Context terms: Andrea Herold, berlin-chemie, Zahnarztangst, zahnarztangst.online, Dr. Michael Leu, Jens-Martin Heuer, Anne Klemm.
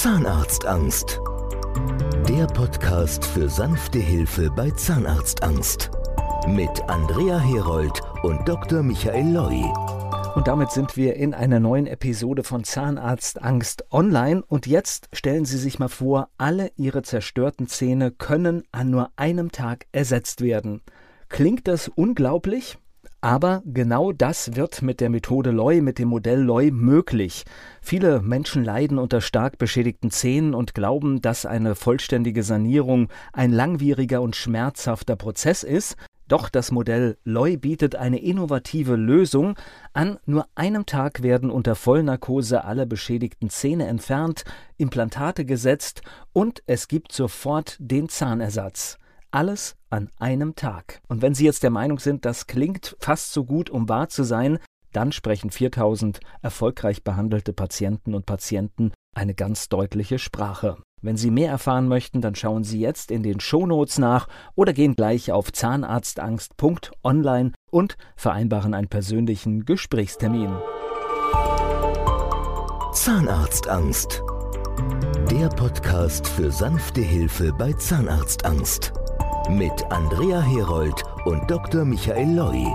Zahnarztangst. Der Podcast für sanfte Hilfe bei Zahnarztangst. Mit Andrea Herold und Dr. Michael Leu. Und damit sind wir in einer neuen Episode von Zahnarztangst online. Und jetzt stellen Sie sich mal vor, alle Ihre zerstörten Zähne können an nur einem Tag ersetzt werden. Klingt das unglaublich? Aber genau das wird mit der Methode Loi, mit dem Modell Loi möglich. Viele Menschen leiden unter stark beschädigten Zähnen und glauben, dass eine vollständige Sanierung ein langwieriger und schmerzhafter Prozess ist. Doch das Modell Loi bietet eine innovative Lösung. An nur einem Tag werden unter Vollnarkose alle beschädigten Zähne entfernt, Implantate gesetzt und es gibt sofort den Zahnersatz. Alles an einem Tag. Und wenn Sie jetzt der Meinung sind, das klingt fast so gut, um wahr zu sein, dann sprechen 4000 erfolgreich behandelte Patienten und Patienten eine ganz deutliche Sprache. Wenn Sie mehr erfahren möchten, dann schauen Sie jetzt in den Shownotes nach oder gehen gleich auf zahnarztangst.online und vereinbaren einen persönlichen Gesprächstermin. Zahnarztangst. Der Podcast für sanfte Hilfe bei Zahnarztangst. Mit Andrea Herold und Dr. Michael Leu.